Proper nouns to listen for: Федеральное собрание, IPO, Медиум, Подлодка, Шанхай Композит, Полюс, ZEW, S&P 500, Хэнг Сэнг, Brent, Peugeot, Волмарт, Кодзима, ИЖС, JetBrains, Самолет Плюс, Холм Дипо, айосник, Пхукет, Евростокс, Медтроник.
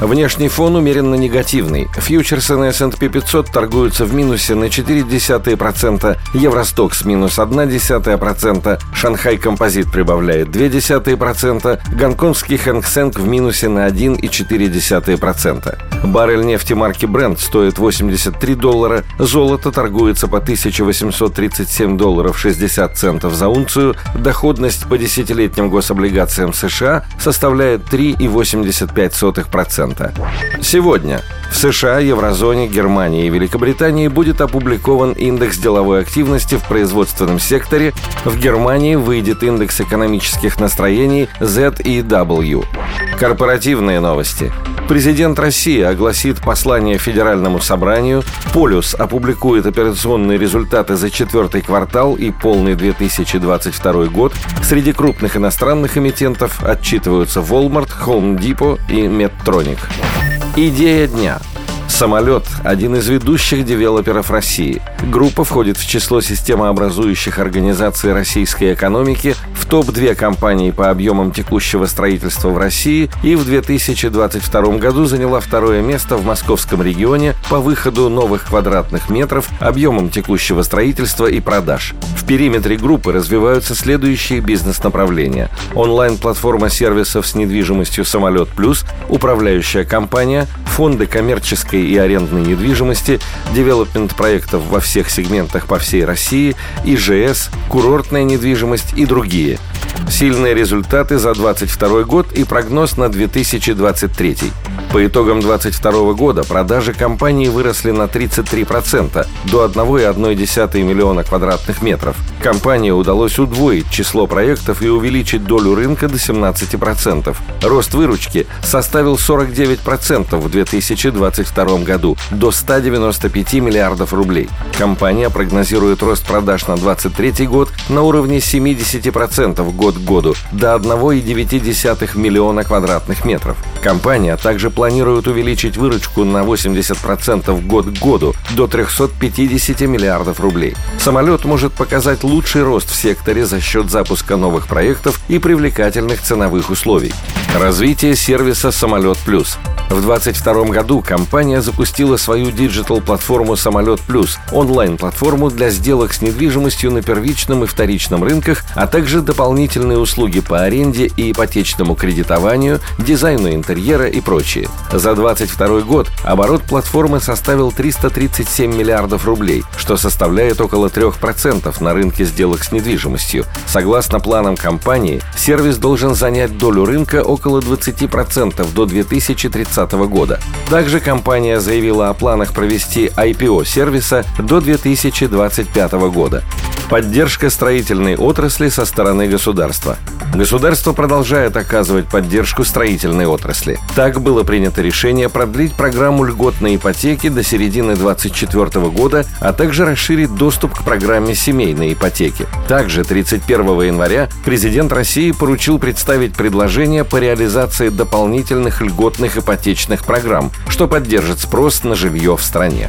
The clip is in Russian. Внешний фон умеренно негативный. Фьючерсы на S&P 500 торгуются в минусе на 0,4%, Евростокс минус 0,1%, Шанхай Композит прибавляет 0,2%, гонконгский Хэнг Сэнг в минусе на 1,4%. Баррель нефти марки Brent стоит $83, золото торгуется по $1837.60 за унцию, доходность по десятилетним гособлигациям США составляет 3,85%. Сегодня в США, Еврозоне, Германии и Великобритании будет опубликован индекс деловой активности в производственном секторе. В Германии выйдет индекс экономических настроений ZEW. Корпоративные новости. Президент России огласит послание Федеральному собранию. Полюс опубликует операционные результаты за четвертый квартал и полный 2022 год. Среди крупных иностранных эмитентов отчитываются Волмарт, Холм Дипо и Медтроник. Идея дня. «Самолет» — один из ведущих девелоперов России. Группа входит в число системообразующих организаций российской экономики, в топ-2 компании по объемам текущего строительства в России и в 2022 году заняла второе место в московском регионе по выходу новых квадратных метров, объемам текущего строительства и продаж. В периметре группы развиваются следующие бизнес-направления: онлайн-платформа сервисов с недвижимостью «Самолет Плюс», управляющая компания, фонды коммерческой и арендной недвижимости, девелопмент проектов во всех сегментах по всей России, ИЖС, курортная недвижимость и другие. Сильные результаты за 2022 год и прогноз на 2023. По итогам 2022 года продажи компании выросли на 33%, до 1,1 миллиона квадратных метров. Компании удалось удвоить число проектов и увеличить долю рынка до 17%. Рост выручки составил 49% в 2022 году, до 195 миллиардов рублей. Компания прогнозирует рост продаж на 2023 год на уровне 70% год к году, до 1,9 миллиона квадратных метров. Компания также планирует увеличить выручку на 80% год к году, до 350 миллиардов рублей. «Самолет» может показать лучший рост в секторе за счет запуска новых проектов и привлекательных ценовых условий. Развитие сервиса «Самолет Плюс». В 2022 году компания запустила свою диджитал-платформу «Самолет Плюс», онлайн-платформу для сделок с недвижимостью на первичном и вторичном рынках, а также дополнительные услуги по аренде и ипотечному кредитованию, дизайну интерьера и прочее. За 2022 год оборот платформы составил 337 миллиардов рублей, что составляет около 3% на рынке сделок с недвижимостью. Согласно планам компании, сервис должен занять долю рынка около 20% до 2030 года. Также компания заявила о планах провести IPO сервиса до 2025 года. Поддержка строительной отрасли со стороны государства. Государство продолжает оказывать поддержку строительной отрасли. Так было принято решение продлить программу льготной ипотеки до середины 2024 года, а также расширить доступ к программе семейной ипотеки. Также 31 января президент России поручил представить предложение по реализации дополнительных льготных ипотечных программ, что поддержит спрос на жилье в стране.